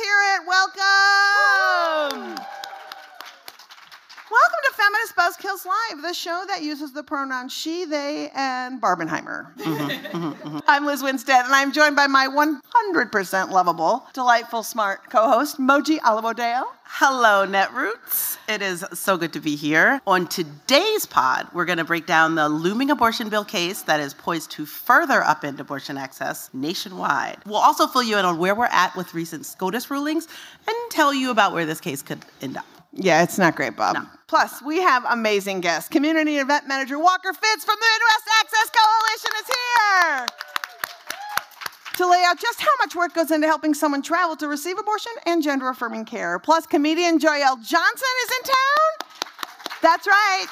hear it. Welcome. Woo! Welcome to Feminist Buzzkills Live, the show that uses the pronouns she, they, and Barbenheimer. I'm Liz Winstead, and I'm joined by my 100% lovable, delightful, smart co-host, Moji Alabodeo. Hello, Netroots. It is so good to be here. On today's pod, we're going to break down the looming abortion bill case that is poised to further upend abortion access nationwide. We'll also fill you in on where we're at with recent SCOTUS rulings and tell you about where this case could end up. Yeah, it's not great, Bob. No. Plus, we have amazing guests. Community Event Manager Walker Fitz from the Midwest Access Coalition is here to lay out just how much work goes into helping someone travel to receive abortion and gender-affirming care. Plus, comedian Joyelle Johnson is in town. That's right.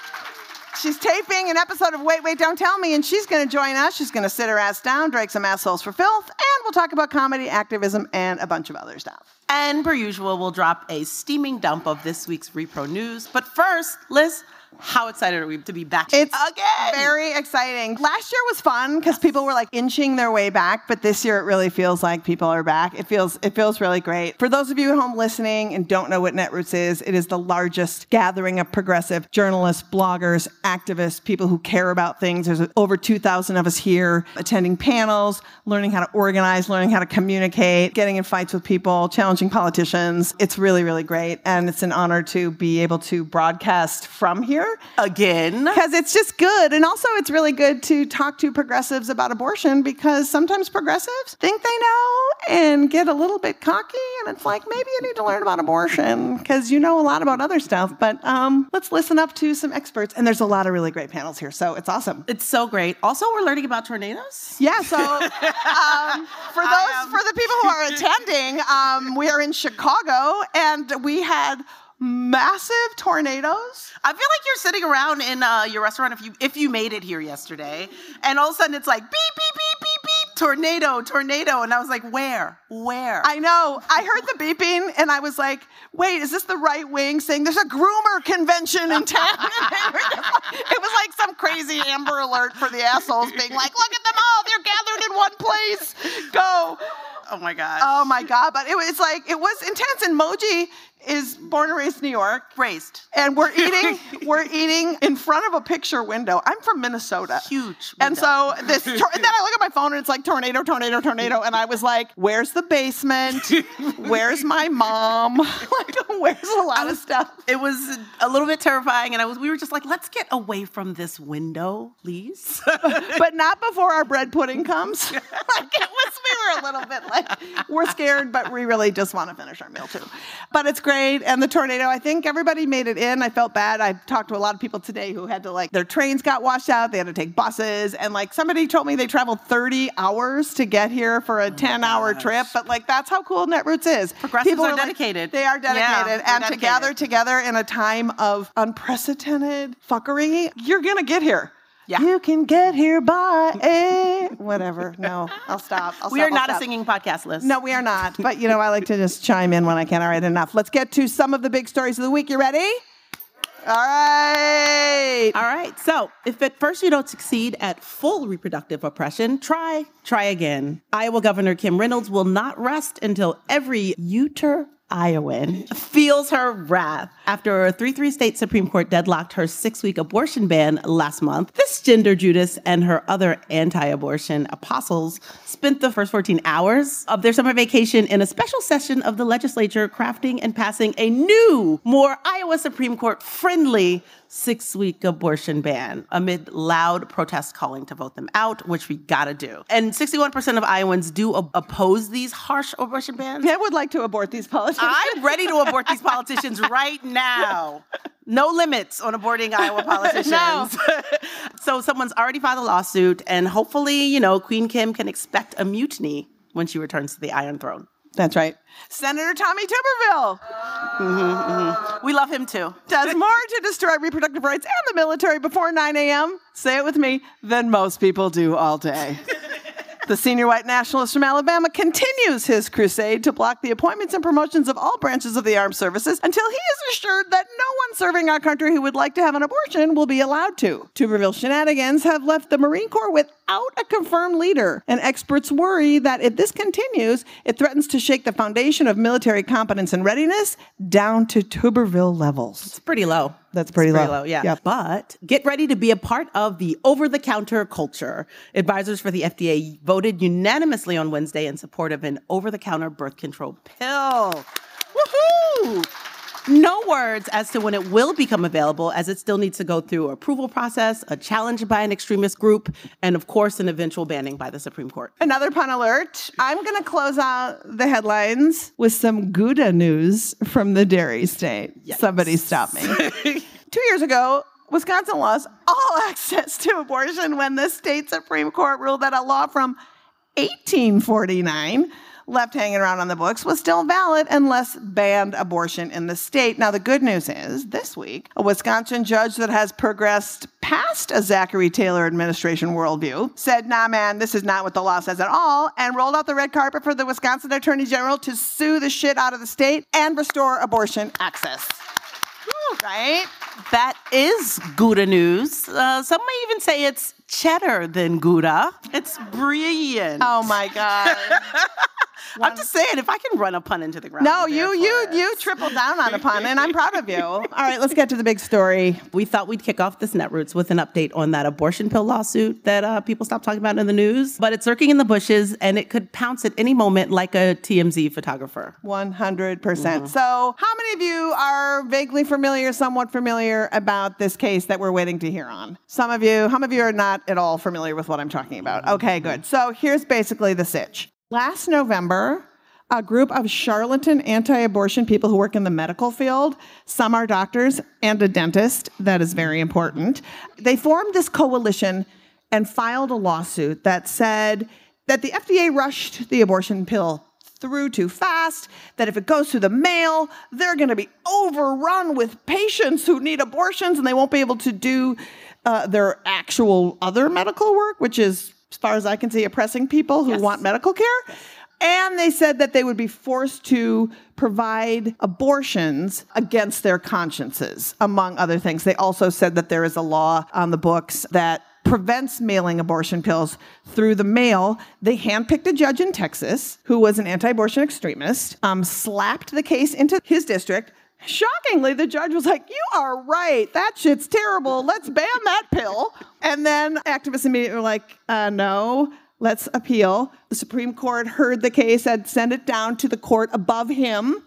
She's taping an episode of Wait, Wait, Don't Tell Me, and she's going to join us. She's going to sit her ass down, drag some assholes for filth, and we'll talk about comedy, activism, and a bunch of other stuff. And per usual, we'll drop a steaming dump of this week's Repro News. But first, Liz, how excited are we to be back again? Very exciting. Last year was fun because people were like inching their way back, but this year it really feels like people are back. It feels really great. For those of you at home listening and don't know what Netroots is, it is the largest gathering of progressive journalists, bloggers, activists, people who care about things. There's over 2,000 of us here attending panels, learning how to organize, learning how to communicate, getting in fights with people, challenging politicians. It's really, really great. And it's an honor to be able to broadcast from here. Again. Because it's just good. And also it's really good to talk to progressives about abortion because sometimes progressives think they know and get a little bit cocky. And it's like, maybe you need to learn about abortion because you know a lot about other stuff. But let's listen up to some experts. And there's a lot of really great panels here. So it's awesome. It's so great. Also, we're learning about tornadoes. Yeah. So for the people who are attending, we are in Chicago and we had massive tornadoes. I feel like you're sitting around in your restaurant if you made it here yesterday, and all of a sudden it's like beep, beep, beep, beep, beep, tornado, tornado. And I was like, where? I know. I heard the beeping, and I was like, wait, is this the right wing saying there's a groomer convention in town? It was like some crazy Amber Alert for the assholes being like, look at them all. They're gathered in one place. Go. Oh, my God. Oh, my God. But it was intense. And Moji is born and raised in New York. And we're eating in front of a picture window. I'm from Minnesota. Huge window. And so then I look at my phone and it's like tornado, tornado, tornado. And I was like, where's the basement? Where's my mom? Like, where's a lot of stuff? It was a little bit terrifying. And we were just like, let's get away from this window, please. But not before our bread pudding comes. Like, we were a little bit like, we're scared, but we really just want to finish our meal too. But it's great. And the tornado, I think everybody made it in. I felt bad. I talked to a lot of people today who had to their trains got washed out. They had to take buses. And somebody told me they traveled 30 hours to get here for a 10-hour trip. But that's how cool Netroots is. Progressives people are dedicated. They are dedicated. Yeah, and dedicated. To gather together in a time of unprecedented fuckery, you're going to get here. Yeah. You can get here by whatever. No, I'll stop. We are not a singing podcast, Liz. No, we are not. But, I like to just chime in when I can. All right, enough. Let's get to some of the big stories of the week. You ready? All right. So if at first you don't succeed at full reproductive oppression, try again. Iowa Governor Kim Reynolds will not rest until every Iowan feels her wrath after a 3-3 state Supreme Court deadlocked her 6-week abortion ban last month. This gender Judas and her other anti-abortion apostles spent the first 14 hours of their summer vacation in a special session of the legislature crafting and passing a new, more Iowa Supreme Court-friendly 6-week abortion ban amid loud protests calling to vote them out, which we gotta do. And 61% of Iowans do oppose these harsh abortion bans. I would like to abort these politicians. I'm ready to abort these politicians right now. No limits on aborting Iowa politicians. No. So someone's already filed a lawsuit, and hopefully, Queen Kim can expect a mutiny when she returns to the Iron Throne. That's right. Senator Tommy Tuberville. We love him too. Does more to destroy reproductive rights and the military before 9 a.m., say it with me, than most people do all day. The senior white nationalist from Alabama continues his crusade to block the appointments and promotions of all branches of the armed services until he is assured that no one serving our country who would like to have an abortion will be allowed to. Tuberville shenanigans have left the Marine Corps without without a confirmed leader. And experts worry that if this continues, it threatens to shake the foundation of military competence and readiness down to Tuberville levels. It's pretty low. That's pretty low. Yeah. Yep. But get ready to be a part of the over-the-counter culture. Advisors for the FDA voted unanimously on Wednesday in support of an over-the-counter birth control pill. Woohoo! No words as to when it will become available, as it still needs to go through an approval process, a challenge by an extremist group, and of course, an eventual banning by the Supreme Court. Another pun alert. I'm going to close out the headlines with some Gouda news from the dairy state. Yes. Somebody stop me. 2 years ago, Wisconsin lost all access to abortion when the state Supreme Court ruled that a law from 1849 left hanging around on the books was still valid unless banned abortion in the state. Now, the good news is, this week, a Wisconsin judge that has progressed past a Zachary Taylor administration worldview said, nah, man, this is not what the law says at all, and rolled out the red carpet for the Wisconsin Attorney General to sue the shit out of the state and restore abortion access. Right? That is Gouda news. Some may even say it's cheddar than Gouda. It's brilliant. Oh, my God. I'm just saying, if I can run a pun into the ground. No, you tripled down on a pun, and I'm proud of you. All right, let's get to the big story. We thought we'd kick off this Netroots with an update on that abortion pill lawsuit that people stopped talking about in the news. But it's lurking in the bushes, and it could pounce at any moment like a TMZ photographer. 100%. Mm-hmm. So how many of you are vaguely familiar, somewhat familiar about this case that we're waiting to hear on? Some of you, how many of you are not at all familiar with what I'm talking about? Okay, good. So here's basically the sitch. Last November, a group of charlatan anti-abortion people who work in the medical field, some are doctors and a dentist, that is very important, they formed this coalition and filed a lawsuit that said that the FDA rushed the abortion pill through too fast, that if it goes through the mail, they're going to be overrun with patients who need abortions and they won't be able to do their actual other medical work, which is, as far as I can see, oppressing people who want medical care. Yes. And they said that they would be forced to provide abortions against their consciences, among other things. They also said that there is a law on the books that prevents mailing abortion pills through the mail. They handpicked a judge in Texas who was an anti-abortion extremist, slapped the case into his district. Shockingly, the judge was like, you are right. That shit's terrible. Let's ban that pill. And then activists immediately were like, no, let's appeal. The Supreme Court heard the case, said send it down to the court above him.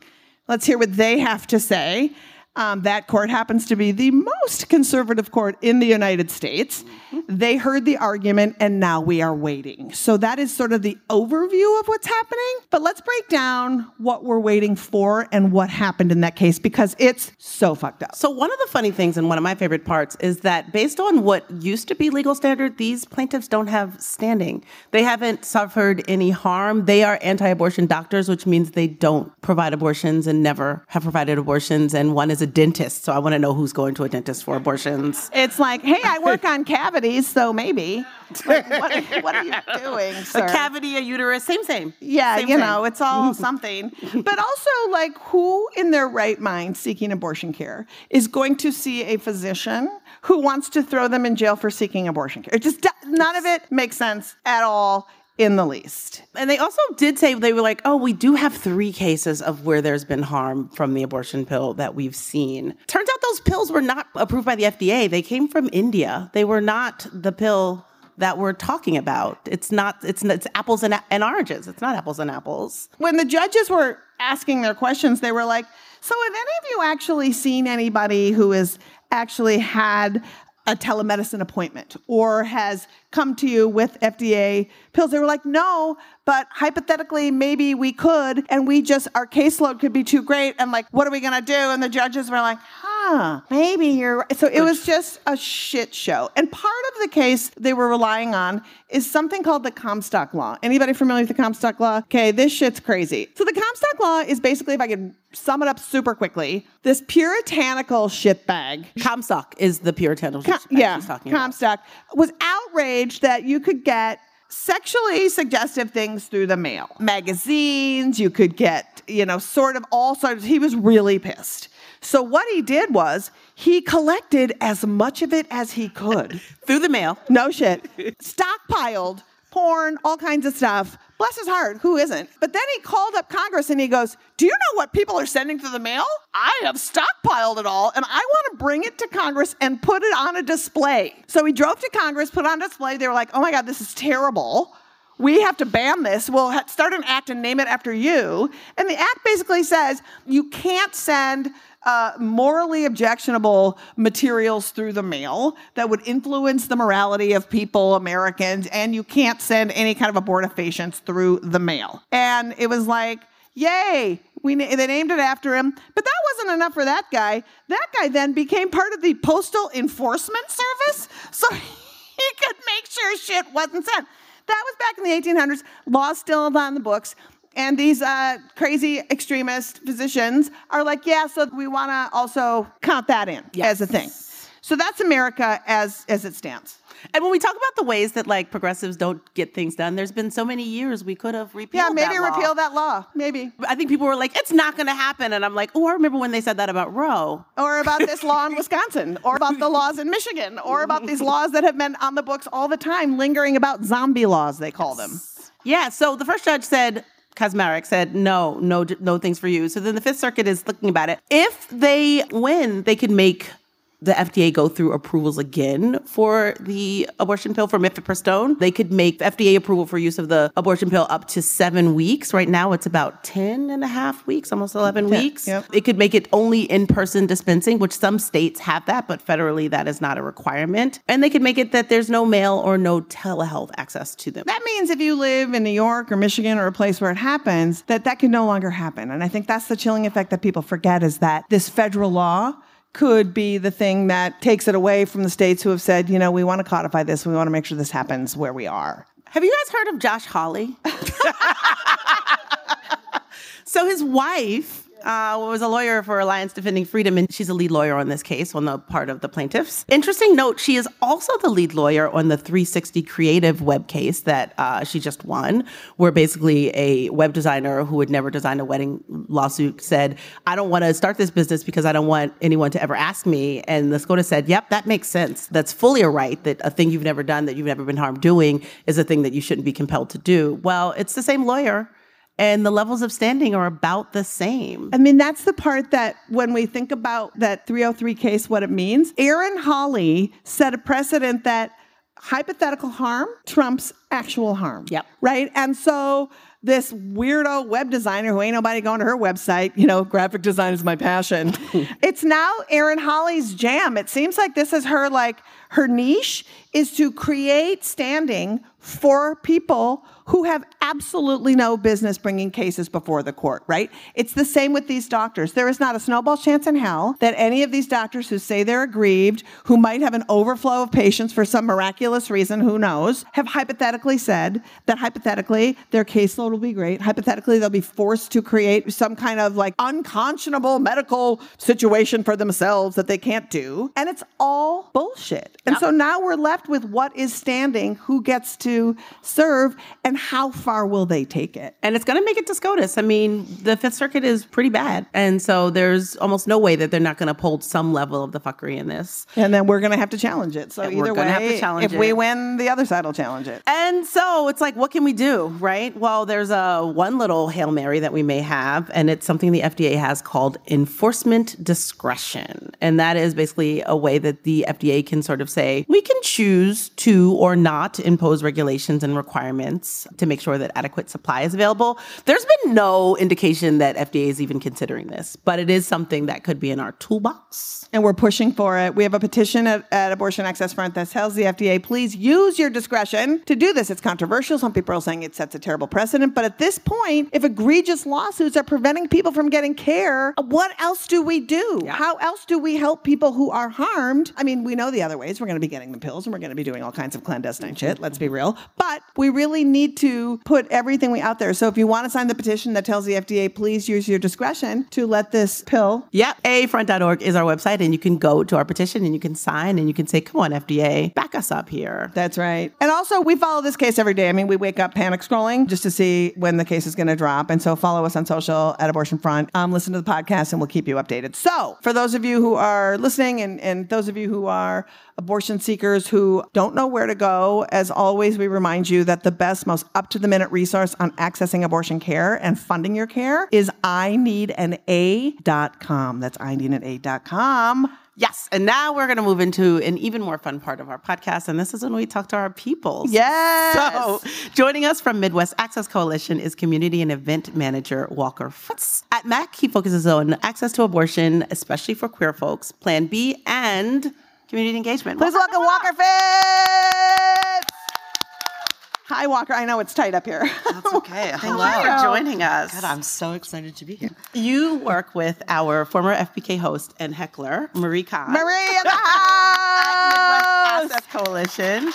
Let's hear what they have to say. That court happens to be the most conservative court in the United States. Mm-hmm. They heard the argument, and now we are waiting. So that is sort of the overview of what's happening. But let's break down what we're waiting for and what happened in that case, because it's so fucked up. So one of the funny things, and one of my favorite parts, is that based on what used to be legal standard, these plaintiffs don't have standing. They haven't suffered any harm. They are anti-abortion doctors, which means they don't provide abortions and never have provided abortions. And one is a dentist, so I want to know who's going to a dentist for abortions. It's like, hey, I work on cavities, so maybe. Like, what are you doing, sir? A cavity, a uterus, same. Yeah, same, you know, it's all something. But also, like, who in their right mind seeking abortion care is going to see a physician who wants to throw them in jail for seeking abortion care? It just, none of it makes sense at all. In the least. And they also did say, they were like, oh, we do have 3 cases of where there's been harm from the abortion pill that we've seen. Turns out those pills were not approved by the FDA. They came from India. They were not the pill that we're talking about. It's apples and oranges. It's not apples and apples. When the judges were asking their questions, they were like, so have any of you actually seen anybody who has actually had a telemedicine appointment or has come to you with FDA pills? They were like, no, but hypothetically, maybe we could, and we just, our caseload could be too great, and like, what are we going to do? And the judges were like, maybe you're right. So it was just a shit show. And part of the case they were relying on is something called the Comstock Law. Anybody familiar with the Comstock Law? Okay, this shit's crazy. So the Comstock Law is basically, if I could sum it up super quickly, this puritanical shitbag. Comstock is the puritanical shitbag she's talking about. Comstock was outraged that you could get sexually suggestive things through the mail. Magazines, you could get, you know, sort of all sorts. He was really pissed. So what he did was he collected as much of it as he could. Through the mail. No shit. Stockpiled porn, all kinds of stuff. Bless his heart. Who isn't? But then he called up Congress and he goes, do you know what people are sending through the mail? I have stockpiled it all, and I want to bring it to Congress and put it on a display. So he drove to Congress, put it on display. They were like, oh my God, this is terrible. We have to ban this. We'll start an act and name it after you. And the act basically says you can't send morally objectionable materials through the mail that would influence the morality of people, Americans, and you can't send any kind of abortifacients through the mail. And it was like, yay, they named it after him. But that wasn't enough for that guy. That guy then became part of the Postal Enforcement Service, so he could make sure shit wasn't sent. That was back in the 1800s. Laws still on the books. And these crazy extremist physicians are like, yeah, so we want to also count that in as a thing. So that's America as it stands. And when we talk about the ways that, like, progressives don't get things done, there's been so many years we could have repealed that law. Yeah, maybe repeal that law. Maybe. I think people were like, it's not going to happen. And I'm like, oh, I remember when they said that about Roe. Or about this law in Wisconsin. Or about the laws in Michigan. Or about these laws that have been on the books all the time, lingering about zombie laws, they call them. Yeah, so the first judge said... Kazmarek said, no things for you. So then the Fifth Circuit is looking about it. If they win, they can make the FDA go through approvals again for the abortion pill for Mifepristone. They could make FDA approval for use of the abortion pill up to 7 weeks. Right now, it's about 10 and a half weeks, almost 11 weeks. Yep. It could make it only in-person dispensing, which some states have that, but federally that is not a requirement. And they could make it that there's no mail or no telehealth access to them. That means if you live in New York or Michigan or a place where it happens, that can no longer happen. And I think that's the chilling effect that people forget, is that this federal law could be the thing that takes it away from the states who have said, you know, we want to codify this. We want to make sure this happens where we are. Have you guys heard of Josh Hawley? So his wife was a lawyer for Alliance Defending Freedom, and she's a lead lawyer on this case on the part of the plaintiffs. Interesting note, she is also the lead lawyer on the 360 Creative web case that she just won, where basically a web designer who had never designed a wedding lawsuit said, I don't want to start this business because I don't want anyone to ever ask me. And the SCOTUS said, yep, that makes sense. That's fully a right, that a thing you've never done, that you've never been harmed doing, is a thing that you shouldn't be compelled to do. Well, it's the same lawyer. And the levels of standing are about the same. I mean, that's the part that when we think about that 303 case, what it means, Aaron Hawley set a precedent that hypothetical harm trumps actual harm. Yep. Right? And so this weirdo web designer who ain't nobody going to her website, you know, graphic design is my passion. It's now Aaron Hawley's jam. It seems like this is her, like, her niche is to create standing for people who have absolutely no business bringing cases before the court, right? It's the same with these doctors. There is not a snowball's chance in hell that any of these doctors who say they're aggrieved, who might have an overflow of patients for some miraculous reason, who knows, have hypothetically said that hypothetically their caseload will be great. Hypothetically, they'll be forced to create some kind of, like, unconscionable medical situation for themselves that they can't do. And it's all bullshit. And so now we're left with what is standing, who gets to serve, and how far will they take it? And it's going to make it to SCOTUS. I mean, the Fifth Circuit is pretty bad. And so there's almost no way that they're not going to uphold some level of the fuckery in this. And then we're going to have to challenge it. So either way, if we win, the other side will challenge it. And so it's like, what can we do, right? Well, there's one little Hail Mary that we may have, and it's something the FDA has called enforcement discretion. And that is basically a way that the FDA can sort of say, we can choose to or not impose regulations and requirements to make sure that adequate supply is available. There's been no indication that FDA is even considering this, but it is something that could be in our toolbox. And we're pushing for it. We have a petition at Abortion Access Front that tells the FDA, please use your discretion to do this. It's controversial. Some people are saying it sets a terrible precedent. But at this point, if egregious lawsuits are preventing people from getting care, what else do we do? Yeah. How else do we help people who are harmed? I mean, we know the other ways. We're going to be getting the pills and we're going to be doing all kinds of clandestine shit. Let's be real. But we really need need to put everything out there. So if you want to sign the petition that tells the FDA, please use your discretion to let this pill. Yep. Afront.org is our website, and you can go to our petition and you can sign and you can say, come on, FDA, back us up here. That's right. And also, we follow this case every day. I mean, we wake up panic scrolling just to see when the case is going to drop. And so follow us on social at Abortion Front. Listen to the podcast and we'll keep you updated. So for those of you who are listening and those of you who are abortion seekers who don't know where to go, as always, we remind you that the best, most up-to-the-minute resource on accessing abortion care and funding your care is INeedanA.com. That's INeedanA.com. Yes. And now we're going to move into an even more fun part of our podcast. And this is when we talk to our people. Yes. So joining us from Midwest Access Coalition is community and event manager Walker Fitz. At MAC, he focuses on access to abortion, especially for queer folks, Plan B, and community engagement. Please welcome Walker Fitz. Hi, Walker. I know it's tight up here. That's okay. Hello. For joining us. God, I'm so excited to be here. You work with our former FBK host and heckler, Marie Kahn. Marie in the house! At Midwest Access Coalition.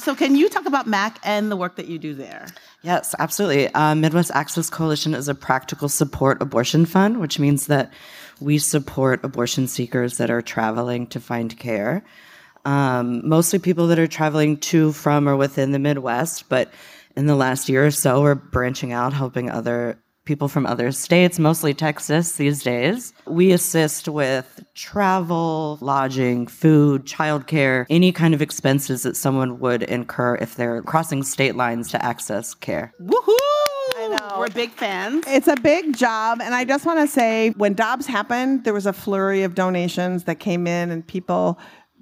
So can you talk about MAC and the work that you do there? Yes, absolutely. Midwest Access Coalition is a practical support abortion fund, which means that we support abortion seekers that are traveling to find care. Mostly people that are traveling to, from, or within the Midwest, but in the last year or so, we're branching out, helping other people from other states, mostly Texas these days. We assist with travel, lodging, food, childcare, any kind of expenses that someone would incur if they're crossing state lines to access care. Woohoo! I know. We're big fans. It's a big job. And I just want to say, when Dobbs happened, there was a flurry of donations that came in and people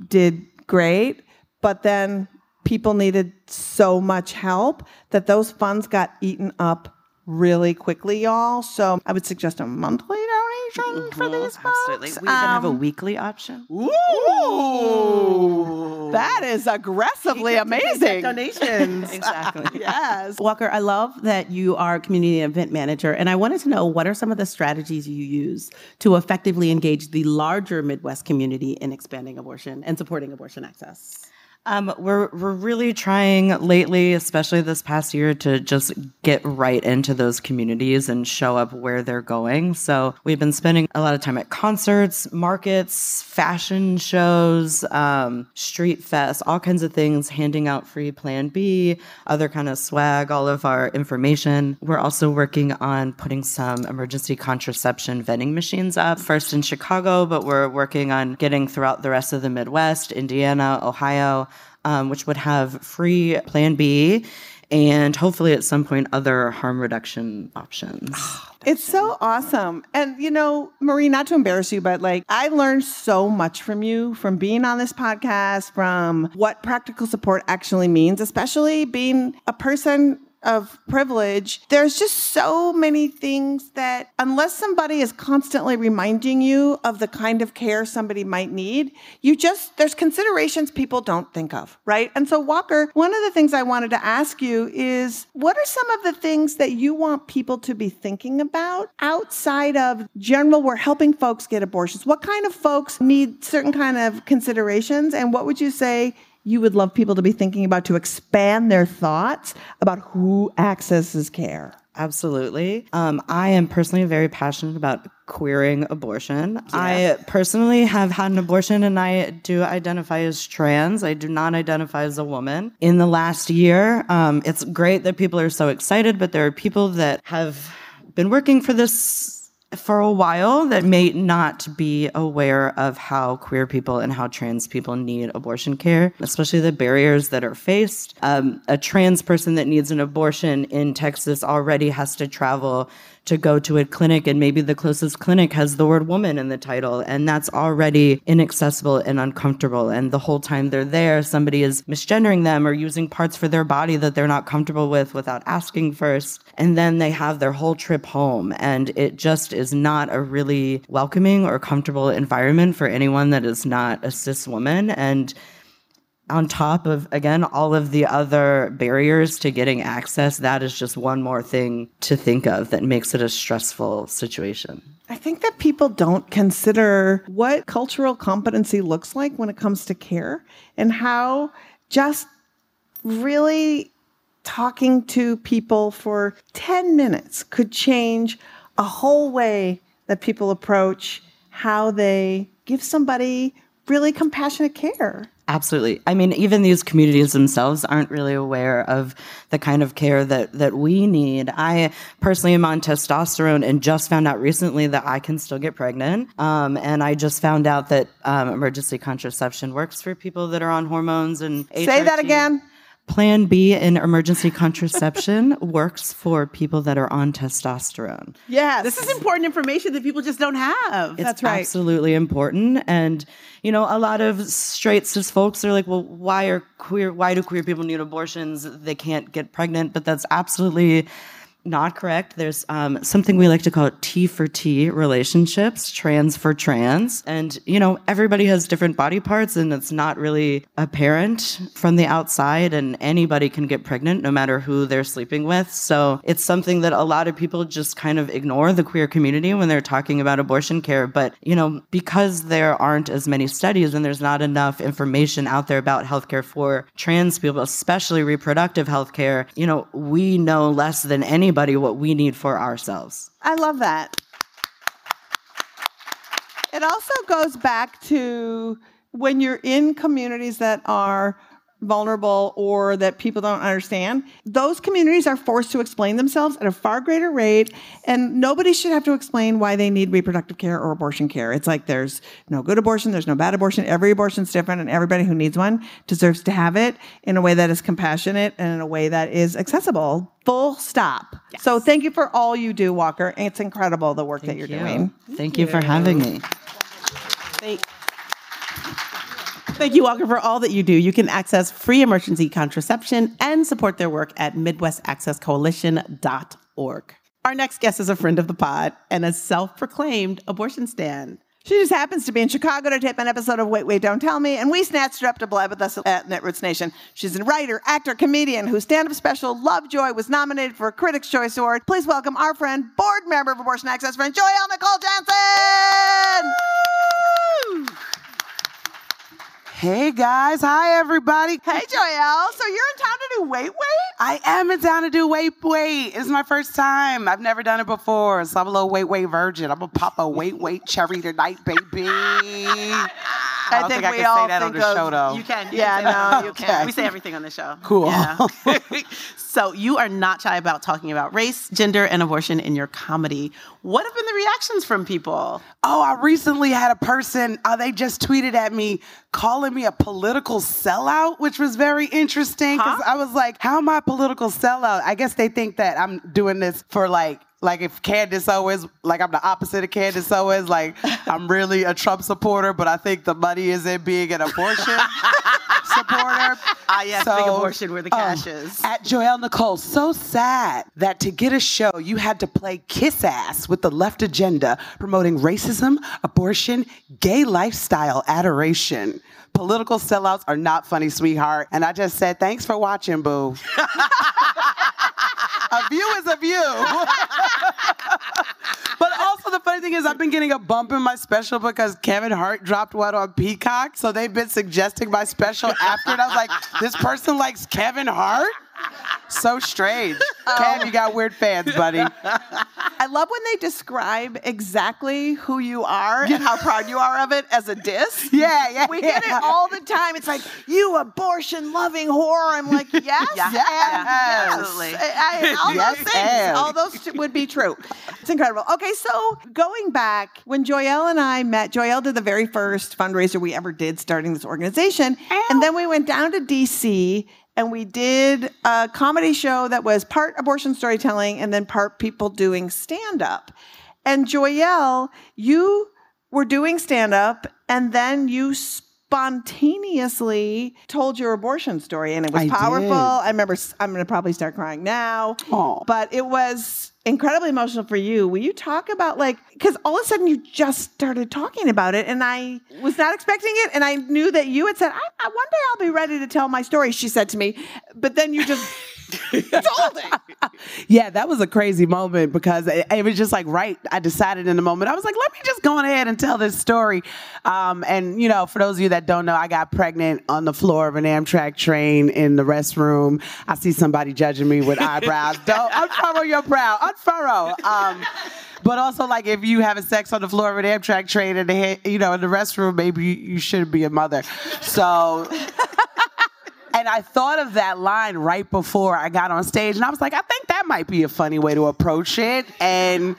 did great, but then people needed so much help that those funds got eaten up really quickly, y'all. So I would suggest a monthly donation for these folks. Absolutely. We even have a weekly option. Ooh. That is aggressively amazing. Donations. Exactly. Yes. Walker, I love that you are community event manager, and I wanted to know, what are some of the strategies you use to effectively engage the larger Midwest community in expanding abortion and supporting abortion access? We're really trying lately, especially this past year, to just get right into those communities and show up where they're going. So we've been spending a lot of time at concerts, markets, fashion shows, street fests, all kinds of things, handing out free Plan B, other kind of swag, all of our information. We're also working on putting some emergency contraception vending machines up, first in Chicago, but we're working on getting throughout the rest of the Midwest, Indiana, Ohio, which would have free Plan B and hopefully at some point other harm reduction options. It's so awesome. And, you know, Marie, not to embarrass you, but like, I learned so much from you, from being on this podcast, from what practical support actually means, especially being a person of privilege. There's just so many things that, unless somebody is constantly reminding you of the kind of care somebody might need, there's considerations people don't think of, right? And so, Walker, one of the things I wanted to ask you is, what are some of the things that you want people to be thinking about outside of general, we're helping folks get abortions? What kind of folks need certain kind of considerations? And what would you say you would love people to be thinking about to expand their thoughts about who accesses care? Absolutely. I am personally very passionate about queering abortion. Yeah. I personally have had an abortion, and I do identify as trans. I do not identify as a woman. In the last year, it's great that people are so excited, but there are people that have been working for this for a while that may not be aware of how queer people and how trans people need abortion care, especially the barriers that are faced. A trans person that needs an abortion in Texas already has to travel to go to a clinic, and maybe the closest clinic has the word woman in the title, and that's already inaccessible and uncomfortable. And the whole time they're there, somebody is misgendering them or using parts for their body that they're not comfortable with without asking first. And then they have their whole trip home, and it just is not a really welcoming or comfortable environment for anyone that is not a cis woman. And on top of, again, all of the other barriers to getting access, that is just one more thing to think of that makes it a stressful situation. I think that people don't consider what cultural competency looks like when it comes to care, and how just really talking to people for 10 minutes could change a whole way that people approach how they give somebody really compassionate care. Absolutely. I mean, even these communities themselves aren't really aware of the kind of care that we need. I personally am on testosterone and just found out recently that I can still get pregnant. And I just found out that emergency contraception works for people that are on hormones and HRT. Say that again. Plan B in emergency contraception works for people that are on testosterone. Yeah, this is important information that people just don't have. That's right. It's absolutely important. And, you know, a lot of straight cis folks are like, well, why do queer people need abortions? They can't get pregnant. But that's absolutely not correct. There's something we like to call T for T relationships, trans for trans. And, you know, everybody has different body parts and it's not really apparent from the outside, and anybody can get pregnant no matter who they're sleeping with. So it's something that a lot of people just kind of ignore the queer community when they're talking about abortion care. But, you know, because there aren't as many studies and there's not enough information out there about healthcare for trans people, especially reproductive healthcare, you know, we know less than anybody what we need for ourselves. I love that. It also goes back to when you're in communities that are vulnerable or that people don't understand, those communities are forced to explain themselves at a far greater rate, and nobody should have to explain why they need reproductive care or abortion care. It's like there's no good abortion, there's no bad abortion. Every abortion's different, and everybody who needs one deserves to have it in a way that is compassionate and in a way that is accessible. Full stop. Yes. So thank you for all you do, Walker. It's incredible the work that you're doing. Thank you for having me. Thank you, Walker, for all that you do. You can access free emergency contraception and support their work at MidwestAccessCoalition.org. Our next guest is a friend of the pod and a self-proclaimed abortion stan. She just happens to be in Chicago to tape an episode of Wait, Wait, Don't Tell Me, and we snatched her up to blab with us at Netroots Nation. She's a writer, actor, comedian whose stand-up special, Lovejoy, was nominated for a Critics' Choice Award. Please welcome our friend, board member of Abortion Access Front, Joyelle Nicole Johnson! Woo! Hey, guys. Hi, everybody. Hey, Joyelle. So you're in town to do Wait, Wait? I am in town to do Wait, Wait. It's my first time. I've never done it before, so I'm a little Wait, Wait virgin. I'm going to pop a Wait, Wait cherry tonight, baby. I don't think I can say that on the show, though. You can. You can. We say everything on the show. Cool. Yeah. So you are not shy about talking about race, gender, and abortion in your comedy. What have been the reactions from people? Oh, I recently had a person, they just tweeted at me calling me a political sellout, which was very interesting because I was like, how am I a political sellout? I guess they think that I'm doing this for like if Candace Owens, like I'm the opposite of Candace Owens, like I'm really a Trump supporter, but I think the money is in being an abortion supporter. Yeah, so, big abortion where the cash is. At Joyelle Nicole, so sad that to get a show, you had to play kiss ass with the left agenda, promoting racism, abortion, gay lifestyle, adoration. Political sellouts are not funny, sweetheart. And I just said, thanks for watching, boo. A view is a view. But also the funny thing is I've been getting a bump in my special because Kevin Hart dropped one on Peacock. So they've been suggesting my special after. And I was like, this person likes Kevin Hart? So strange. Kev, you got weird fans, buddy. I love when they describe exactly who you are and how proud you are of it as a diss. Yeah. We get it all the time. It's like, you abortion-loving whore. I'm like, yes, yes. Absolutely. All those things would be true. It's incredible. Okay, so going back, when Joyelle and I met, Joyelle did the very first fundraiser we ever did starting this organization. And then we went down to D.C., and we did a comedy show that was part abortion storytelling and then part people doing stand-up. And Joyelle, you were doing stand-up, and then you spontaneously told your abortion story, and it was powerful. I remember, I'm going to probably start crying now. Aww. But it was incredibly emotional for you. Will you talk about because all of a sudden you just started talking about it, and I was not expecting it, and I knew that you had said, one day I'll be ready to tell my story, she said to me. But then you just Yeah, that was a crazy moment because it was just like, right, I decided in the moment. I was like, let me just go on ahead and tell this story. And, you know, for those of you that don't know, I got pregnant on the floor of an Amtrak train in the restroom. I see somebody judging me with eyebrows. Don't unfurrow your brow. Unfurrow. But also, like, if you having sex on the floor of an Amtrak train in the, you know, in the restroom, maybe you shouldn't be a mother. So... And I thought of that line right before I got on stage. And I was like, I think that might be a funny way to approach it. And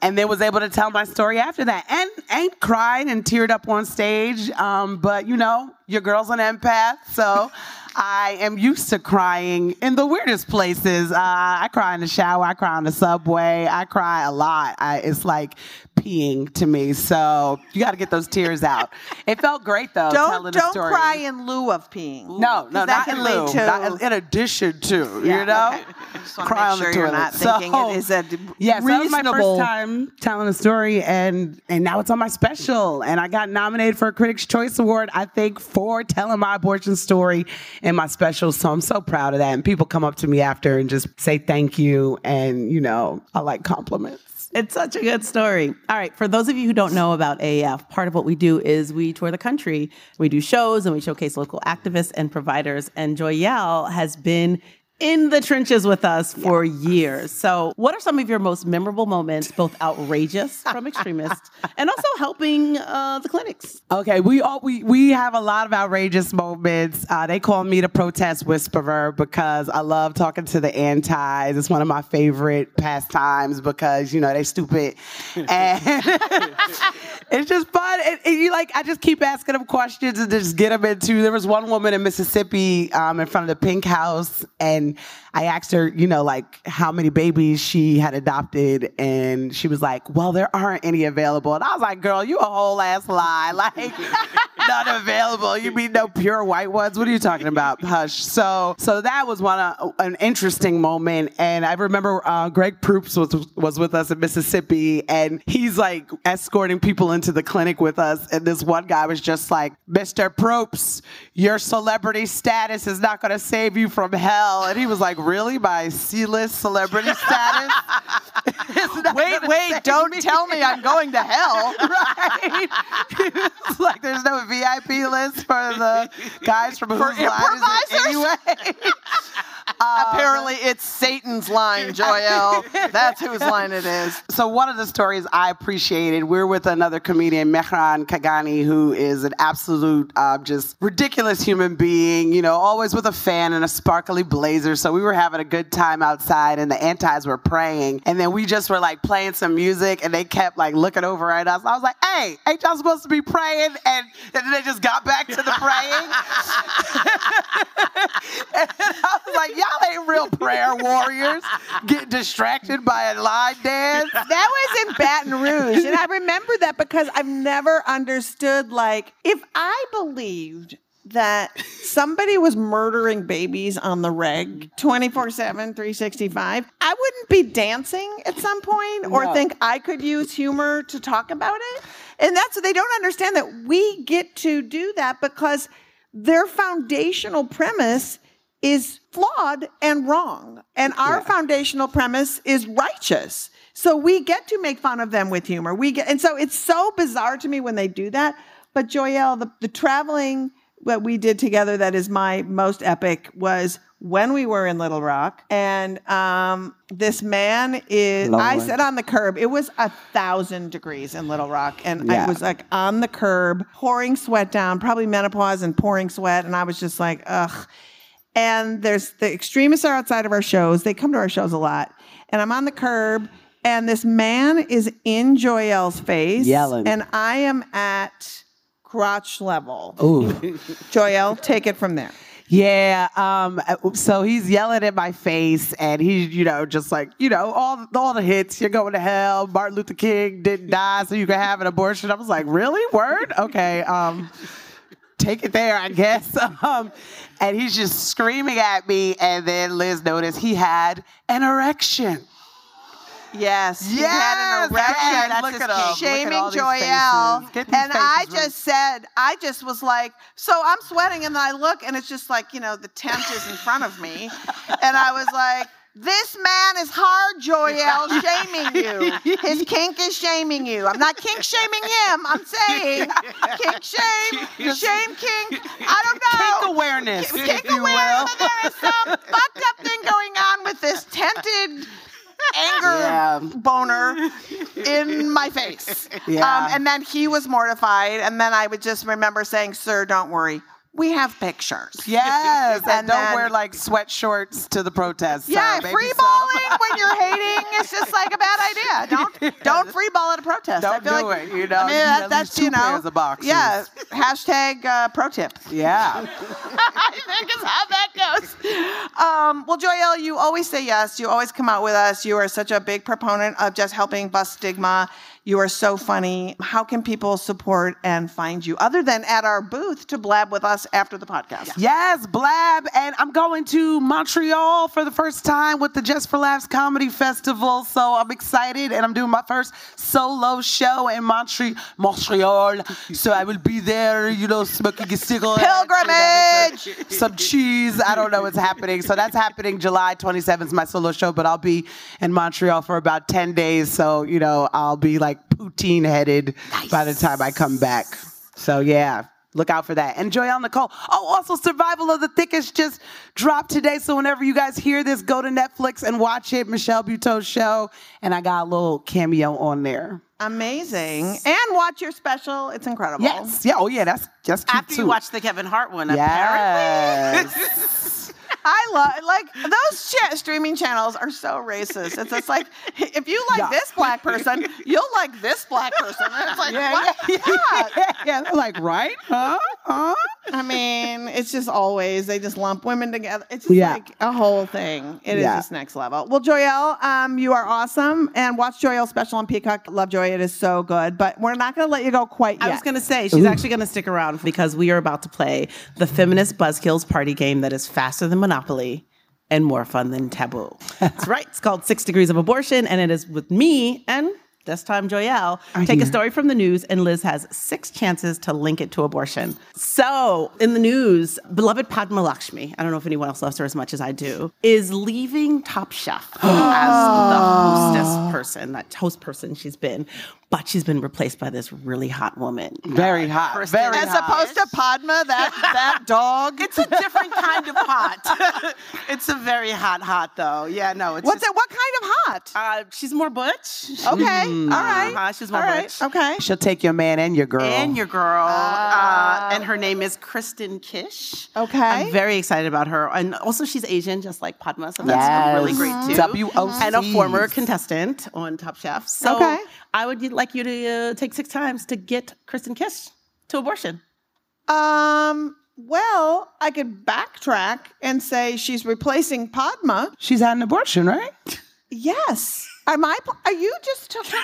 then was able to tell my story after that. And cried and teared up on stage. But, you know, your girl's an empath. So I am used to crying in the weirdest places. I cry in the shower. I cry on the subway. I cry a lot. It's like... peeing to me, so you got to get those tears out. It felt great though. Don't cry in lieu of peeing. No, no, not in lieu. Not in addition to, yeah, you know, okay. Just cry on the toilet. You're not thinking it is a yes. Reasonable. That was my first time telling a story, and now it's on my special, and I got nominated for a Critics' Choice Award, I think, for telling my abortion story in my special. So I'm so proud of that, and people come up to me after and just say thank you, and you know, I like compliments. It's such a good story. All right. For those of you who don't know about AAF, part of what we do is we tour the country. We do shows and we showcase local activists and providers. And Joyelle has been in the trenches with us for years. So what are some of your most memorable moments, both outrageous from extremists and also helping the clinics? Okay, we have a lot of outrageous moments. They call me the protest whisperer because I love talking to the antis. It's one of my favorite pastimes because, you know, they stupid. And it's just fun. And you like, I just keep asking them questions and just get them into. There was one woman in Mississippi in front of the Pink House, and I asked her, you know, like how many babies she had adopted. And she was like, well, there aren't any available. And I was like, girl, you a whole ass lie. Like, none available. You mean no pure white ones? What are you talking about? Hush. So that was an interesting moment. And I remember Greg Proops was with us in Mississippi. And he's like escorting people into the clinic with us. And this one guy was just like, Mr. Proops, your celebrity status is not going to save you from hell. And he was like, really? My C-list celebrity status? Wait, don't tell me I'm going to hell. Right? It's like there's no VIP list for the guys from Whose Line Is It Anyway? Apparently it's Satan's line, Joyelle. That's whose line it is. So one of the stories I appreciated, we're with another comedian, Mehran Kagani, who is an absolute just ridiculous human being, you know, always with a fan and a sparkly blazer. So we were having a good time outside and the antis were praying. And then we just were like playing some music and they kept like looking over at us. I was like, hey, ain't y'all supposed to be praying? And then they just got back to the praying. And I was like, y'all ain't real prayer warriors getting distracted by a line dance. That was in Baton Rouge. And I remember that because I've never understood, like, if I believed that somebody was murdering babies on the reg 24/7, 365, I wouldn't be dancing at some point or think I could use humor to talk about it. And that's what they don't understand, that we get to do that because their foundational premise is flawed and wrong. And our foundational premise is righteous. So we get to make fun of them with humor. And so it's so bizarre to me when they do that. But Joyelle, the traveling that we did together that is my most epic was when we were in Little Rock. And this man is, I sat on the curb. It was 1,000 degrees in Little Rock. And I was like on the curb, pouring sweat down, probably menopause and pouring sweat. And I was just like, ugh. And there's the extremists are outside of our shows. They come to our shows a lot. And I'm on the curb, and this man is in Joyelle's face. Yelling. And I am at crotch level. Ooh. Joyelle, take it from there. Yeah, so he's yelling in my face, and he, you know, just like, you know, all the hits, you're going to hell, Martin Luther King didn't die so you can have an abortion. I was like, really? Word? Okay, take it there, I guess. And he's just screaming at me, and then Liz noticed he had an erection. Yes. Yes. He had an erection. Yes. That's look at him. Shaming Joyelle. And I just said, I just was like, so I'm sweating and I look and it's just like, you know, the tent is in front of me. And I was like, this man is hard, Joyelle, shaming you. His kink is shaming you. I'm not kink shaming him. I'm saying kink shame kink. I don't know. Kink awareness. Kink awareness. There is some fucked up thing going on with this tented anger boner in my face. Yeah. And then he was mortified. And then I would just remember saying, sir, don't worry. We have pictures. Yes, and don't wear like sweat shorts to the protest. Yeah, free balling when you're hating is just like a bad idea. Don't free ball at a protest. Don't do it. You know, that's you know. Yeah. Hashtag pro tip. Yeah. I think is how that goes. Well, Joyelle, you always say yes. You always come out with us. You are such a big proponent of just helping bust stigma. You are so funny. How can people support and find you other than at our booth to blab with us after the podcast? Yeah. Yes, blab. And I'm going to Montreal for the first time with the Just for Laughs Comedy Festival. So I'm excited. And I'm doing my first solo show in Montreal. So I will be there, you know, smoking a cigarette. Pilgrimage. Some cheese. I don't know what's happening. So that's happening July 27th is my solo show. But I'll be in Montreal for about 10 days. So, you know, I'll be like, poutine headed by the time I come back. So yeah, look out for that. And Joyelle Nicole. Oh, also Survival of the Thickest just dropped today. So whenever you guys hear this, go to Netflix and watch it. Michelle Buteau's show. And I got a little cameo on there. Amazing. And watch your special. It's incredible. Yes. Yeah. Oh yeah. That's just cute after you watch the Kevin Hart one. Yes. Apparently. I love, like, those streaming channels are so racist. It's just like, if you like this black person, you'll like this black person. And it's like, what? Yeah, like, right? Huh? I mean, it's just always, they just lump women together. It's just like a whole thing. It is just next level. Well, Joyelle, you are awesome. And watch Joyelle's special on Peacock. Love Joy. It is so good. But we're not going to let you go quite yet. I was going to say, she's actually going to stick around because we are about to play the Feminist Buzzkills party game that is faster than Monopoly and more fun than Taboo. That's right. It's called 6 Degrees of Abortion, and it is with me and this time Joyelle. Take a story from the news, and Liz has 6 chances to link it to abortion. So in the news, beloved Padma Lakshmi, I don't know if anyone else loves her as much as I do, is leaving Top Chef as the host person she's been. But she's been replaced by this really hot woman. Very hot. Kristen, very hot. As opposed to Padma, that dog. It's a different kind of hot. It's a very hot, though. Yeah, no. It's what kind of hot? She's more butch. Okay. All right. She's more butch. Okay. She'll take your man and your girl. And her name is Kristen Kish. Okay. I'm very excited about her. And also, she's Asian, just like Padma. So that's really great, too. W-O-C. And a former contestant on Top Chef. So I would like you to take 6 times to get Kristen Kish to abortion. Well, I could backtrack and say she's replacing Padma. She's had an abortion, right? Yes. Are you just talking?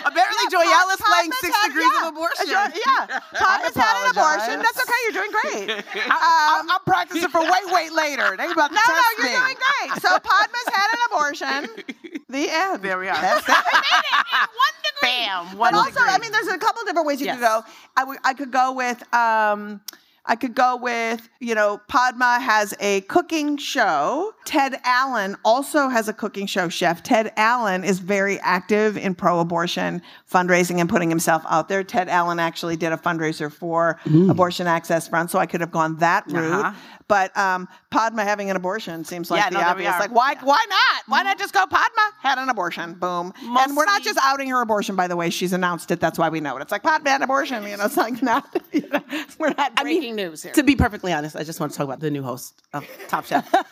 Apparently, Joyelle is playing 6 degrees of abortion. Yeah. Padma's had an abortion. That's okay. You're doing great. I'm practicing for Wait later. They about to test me. No, you're doing great. So Padma's had an abortion. The end. There we are. That's it. We made it. 1 degree. Bam. 1 degree. But also, I mean, there's a couple different ways you could go. I could go with, you know, Padma has a cooking show. Ted Allen also has a cooking show, chef. Ted Allen is very active in pro-abortion fundraising and putting himself out there. Ted Allen actually did a fundraiser for Abortion Access Front, so I could have gone that route. But Padma having an abortion seems like the obvious. Like, why not? Why not just go, Padma had an abortion. Boom. Mostly. And we're not just outing her abortion, by the way. She's announced it. That's why we know it. It's like, Padma had an abortion. You know, it's like, we're not breaking news here. To be perfectly honest, I just want to talk about the new host of Top Chef. And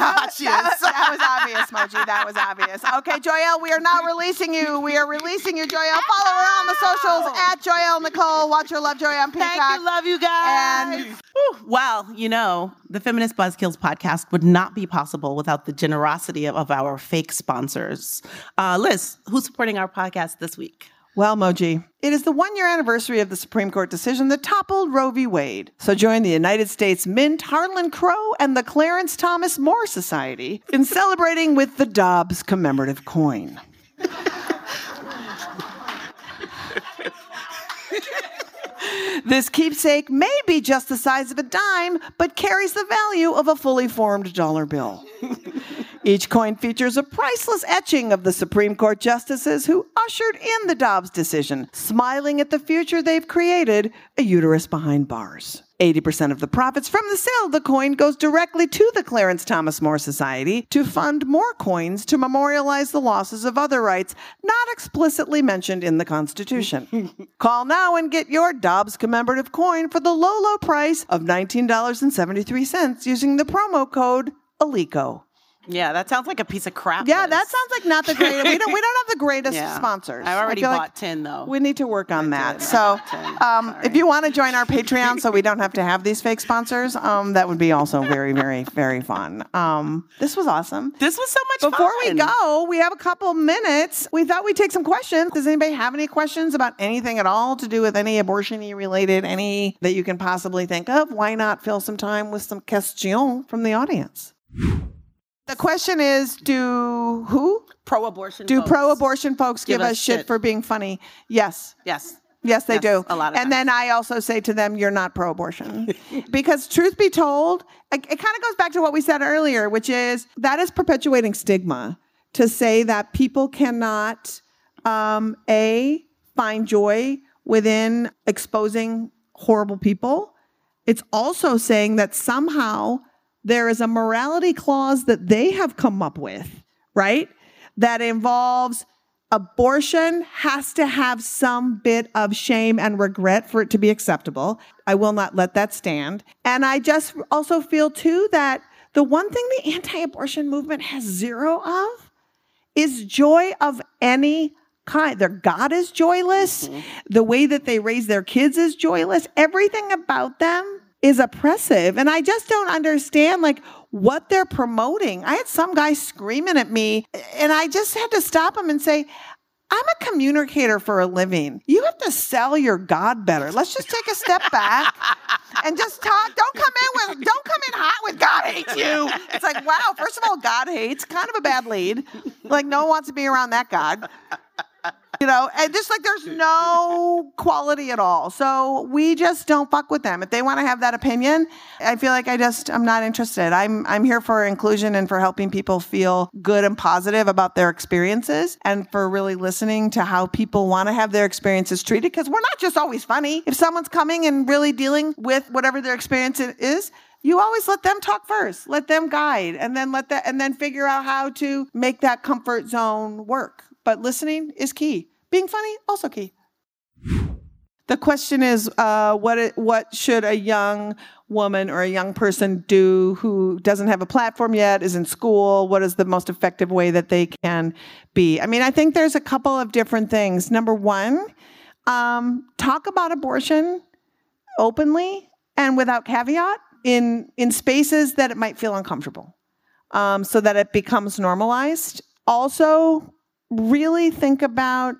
how hot she is. That was obvious, Moji. That was obvious. Okay, Joyelle, we are not releasing you. We are releasing you, Joyelle. Follow her on the socials at Joyelle Nicole. Watch her Love Joy on Peacock. Thank you. Love you guys. And, well, you know, the Feminist Buzzkills podcast would not be possible without the generosity of our fake sponsors. Liz, who's supporting our podcast this week? Well, Moji, it is the one-year anniversary of the Supreme Court decision that toppled Roe v. Wade. So join the United States Mint, Harlan Crow, and the Clarence Thomas More Society in celebrating with the Dobbs commemorative coin. This keepsake may be just the size of a dime, but carries the value of a fully formed dollar bill. Each coin features a priceless etching of the Supreme Court justices who ushered in the Dobbs decision, smiling at the future they've created, a uterus behind bars. 80% of the profits from the sale of the coin goes directly to the Clarence Thomas More Society to fund more coins to memorialize the losses of other rights not explicitly mentioned in the Constitution. Call now and get your Dobbs commemorative coin for the low, low price of $19.73 using the promo code ALICO. Yeah, that sounds like a piece of crap. Yeah, that sounds like not the greatest. We don't have the greatest sponsors. I've already bought 10, though. We need to work on that. So if you want to join our Patreon so we don't have to have these fake sponsors, that would be also very, very, very fun. This was awesome. This was so much fun. Before we go, we have a couple minutes. We thought we'd take some questions. Does anybody have any questions about anything at all to do with any abortion-y related, any that you can possibly think of? Why not fill some time with some questions from the audience? The question is, pro-abortion folks give us shit for being funny? Yes. Yes. Yes, they do. A lot of times. Then I also say to them, you're not pro-abortion. Because truth be told, it kind of goes back to what we said earlier, which is that is perpetuating stigma to say that people cannot, find joy within exposing horrible people. It's also saying that somehow there is a morality clause that they have come up with, right? That involves abortion has to have some bit of shame and regret for it to be acceptable. I will not let that stand. And I just also feel too that the one thing the anti-abortion movement has zero of is joy of any kind. Their God is joyless. Mm-hmm. The way that they raise their kids is joyless. Everything about them is oppressive. And I just don't understand what they're promoting. I had some guy screaming at me and I just had to stop him and say, I'm a communicator for a living. You have to sell your God better. Let's just take a step back and just talk. Don't come in hot with God hates you. It's like, wow, first of all, God hates, kind of a bad lead. No one wants to be around that God. And just there's no quality at all. So we just don't fuck with them. If they want to have that opinion, I feel like I'm not interested. I'm here for inclusion and for helping people feel good and positive about their experiences and for really listening to how people want to have their experiences treated. Because we're not just always funny. If someone's coming and really dealing with whatever their experience is, you always let them talk first, let them guide, and then and then figure out how to make that comfort zone work. But listening is key. Being funny, also key. The question is, what should a young woman or a young person do who doesn't have a platform yet, is in school? What is the most effective way that they can be? I mean, I think there's a couple of different things. Number one, talk about abortion openly and without caveat in spaces that it might feel uncomfortable, so that it becomes normalized. Also, really think about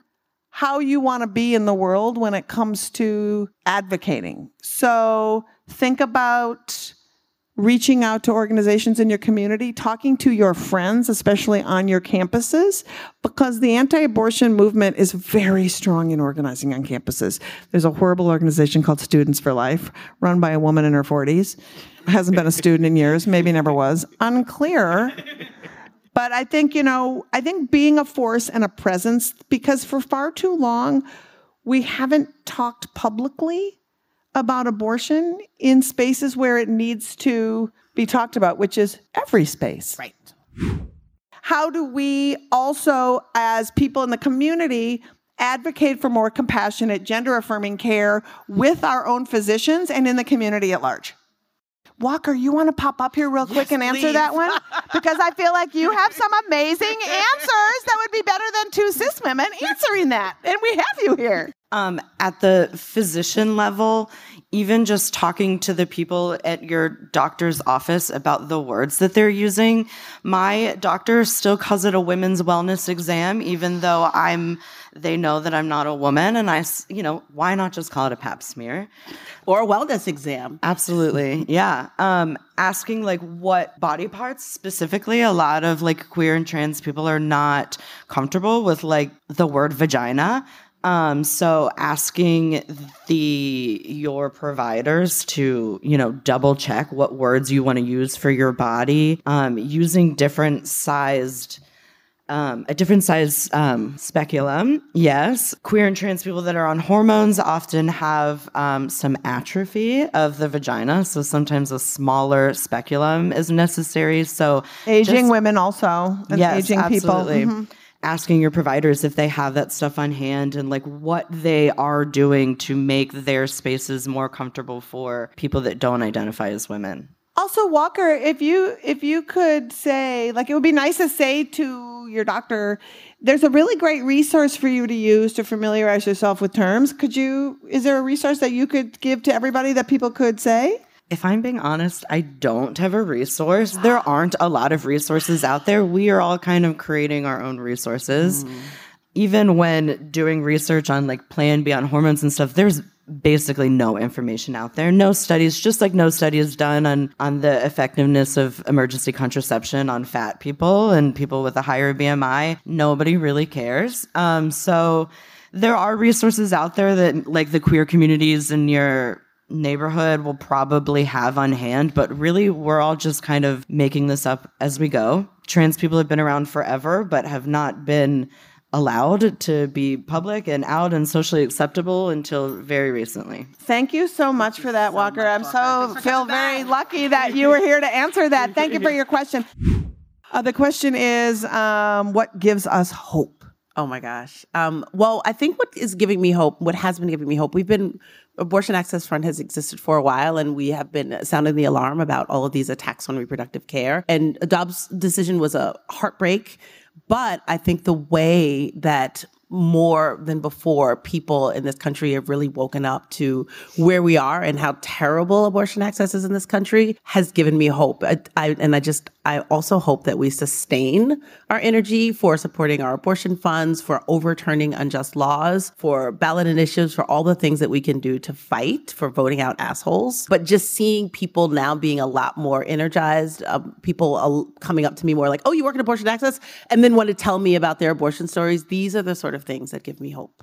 how you want to be in the world when it comes to advocating. So think about reaching out to organizations in your community, talking to your friends, especially on your campuses, because the anti-abortion movement is very strong in organizing on campuses. There's a horrible organization called Students for Life, run by a woman in her 40s. Hasn't been a student in years, maybe never was. Unclear. But I think, being a force and a presence, because for far too long, we haven't talked publicly about abortion in spaces where it needs to be talked about, which is every space. Right. How do we also, as people in the community, advocate for more compassionate, gender-affirming care with our own physicians and in the community at large? Walker, you want to pop up here real quick and answer that one? Because I feel like you have some amazing answers that would be better than two cis women answering that. And we have you here. At the physician level, even just talking to the people at your doctor's office about the words that they're using, my doctor still calls it a women's wellness exam, even though they know that I'm not a woman, and why not just call it a pap smear? Or a wellness exam. Absolutely, yeah. Asking what body parts specifically, a lot of queer and trans people are not comfortable with the word vagina. So asking your providers to, double check what words you want to use for your body, using a different size speculum. Yes. Queer and trans people that are on hormones often have some atrophy of the vagina. So sometimes a smaller speculum is necessary. So aging women also. And yes, aging absolutely. People. Mm-hmm. Asking your providers if they have that stuff on hand and what they are doing to make their spaces more comfortable for people that don't identify as women. Also, Walker, if you could say, it would be nice to say to your doctor, there's a really great resource for you to use to familiarize yourself with terms. Is there a resource that you could give to everybody that people could say? If I'm being honest, I don't have a resource. There aren't a lot of resources out there. We are all kind of creating our own resources. Mm. Even when doing research on Plan B on hormones and stuff, there's basically no information out there. No studies, just no studies done on the effectiveness of emergency contraception on fat people and people with a higher BMI. Nobody really cares. So there are resources out there that the queer communities in your neighborhood will probably have on hand, but really we're all just kind of making this up as we go. Trans people have been around forever, but have not been allowed to be public and out and socially acceptable until very recently. Thank you so much for that, Walker. I feel very lucky that you were here to answer that. Thank you for your question. The question is, what gives us hope? Oh my gosh. Well, I think what has been giving me hope, Abortion Access Front has existed for a while, and we have been sounding the alarm about all of these attacks on reproductive care. And Dobbs' decision was a heartbreak, but I think the way that more than before, people in this country have really woken up to where we are and how terrible abortion access is in this country has given me hope. I also hope that we sustain our energy for supporting our abortion funds, for overturning unjust laws, for ballot initiatives, for all the things that we can do to fight for voting out assholes. But just seeing people now being a lot more energized, people coming up to me more oh, you work in abortion access? And then want to tell me about their abortion stories. These are the sort of things that give me hope.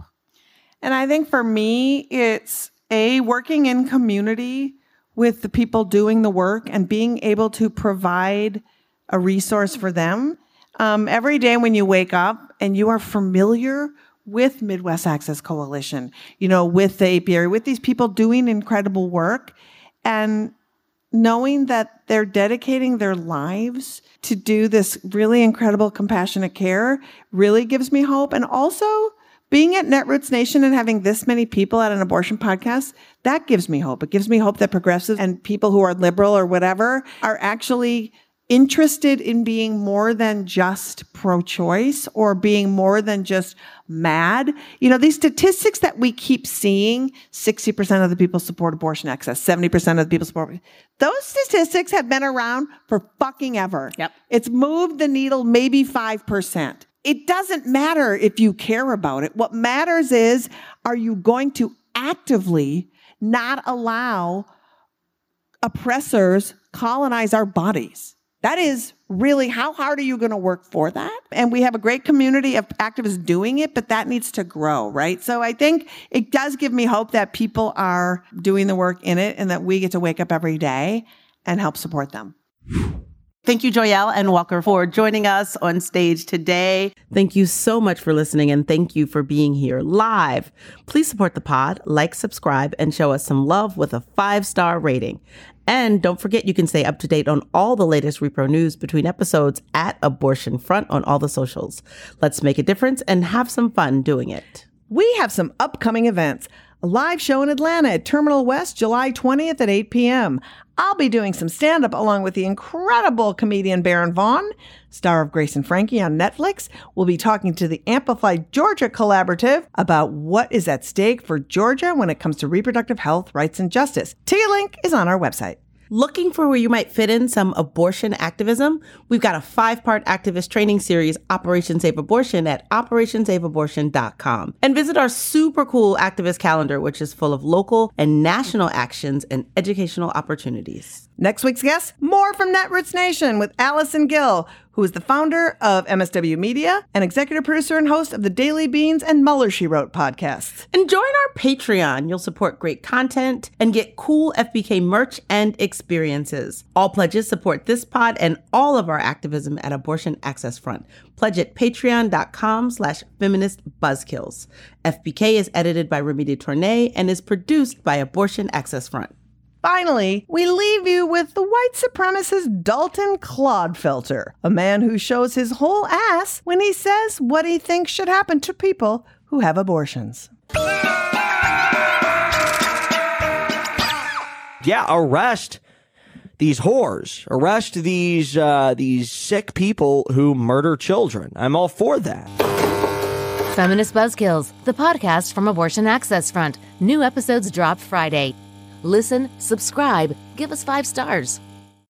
And I think for me, it's working in community with the people doing the work and being able to provide a resource for them. Every day when you wake up and you are familiar with Midwest Access Coalition, with the APRA, with these people doing incredible work, and knowing that they're dedicating their lives to do this really incredible compassionate care really gives me hope. And also being at Netroots Nation and having this many people at an abortion podcast, that gives me hope. It gives me hope that progressives and people who are liberal or whatever are actually interested in being more than just pro-choice or being more than just mad. These statistics that we keep seeing, 60% of the people support abortion access, 70% of the people support. Those statistics have been around for fucking ever. Yep. It's moved the needle maybe 5%. It doesn't matter if you care about it. What matters is, are you going to actively not allow oppressors colonize our bodies? That is really, how hard are you going to work for that? And we have a great community of activists doing it, but that needs to grow, right? So I think it does give me hope that people are doing the work in it and that we get to wake up every day and help support them. Thank you, Joyelle and Walker, for joining us on stage today. Thank you so much for listening, and thank you for being here live. Please support the pod, subscribe, and show us some love with a 5-star rating. And don't forget, you can stay up to date on all the latest repro news between episodes at Abortion Front on all the socials. Let's make a difference and have some fun doing it. We have some upcoming events. A live show in Atlanta at Terminal West, July 20th at 8 p.m. I'll be doing some stand-up along with the incredible comedian Baron Vaughn, star of Grace and Frankie on Netflix. We'll be talking to the Amplified Georgia Collaborative about what is at stake for Georgia when it comes to reproductive health, rights, and justice. Ticket link is on our website. Looking for where you might fit in some abortion activism? We've got a 5-part activist training series, Operation Save Abortion, at OperationSaveAbortion.com. And visit our super cool activist calendar, which is full of local and national actions and educational opportunities. Next week's guest, more from Netroots Nation with Allison Gill, who is the founder of MSW Media and executive producer and host of the Daily Beans and Muller, She Wrote podcasts. And join our Patreon. You'll support great content and get cool FBK merch and experiences. All pledges support this pod and all of our activism at Abortion Access Front. Pledge at patreon.com/feministbuzzkills. FBK is edited by Remy de Tournay and is produced by Abortion Access Front. Finally, we leave you with the white supremacist Dalton Clodfelter, a man who shows his whole ass when he says what he thinks should happen to people who have abortions. Yeah, arrest these whores. Arrest these sick people who murder children. I'm all for that. Feminist Buzzkills, the podcast from Abortion Access Front. New episodes drop Friday. Listen, subscribe, give us 5 stars.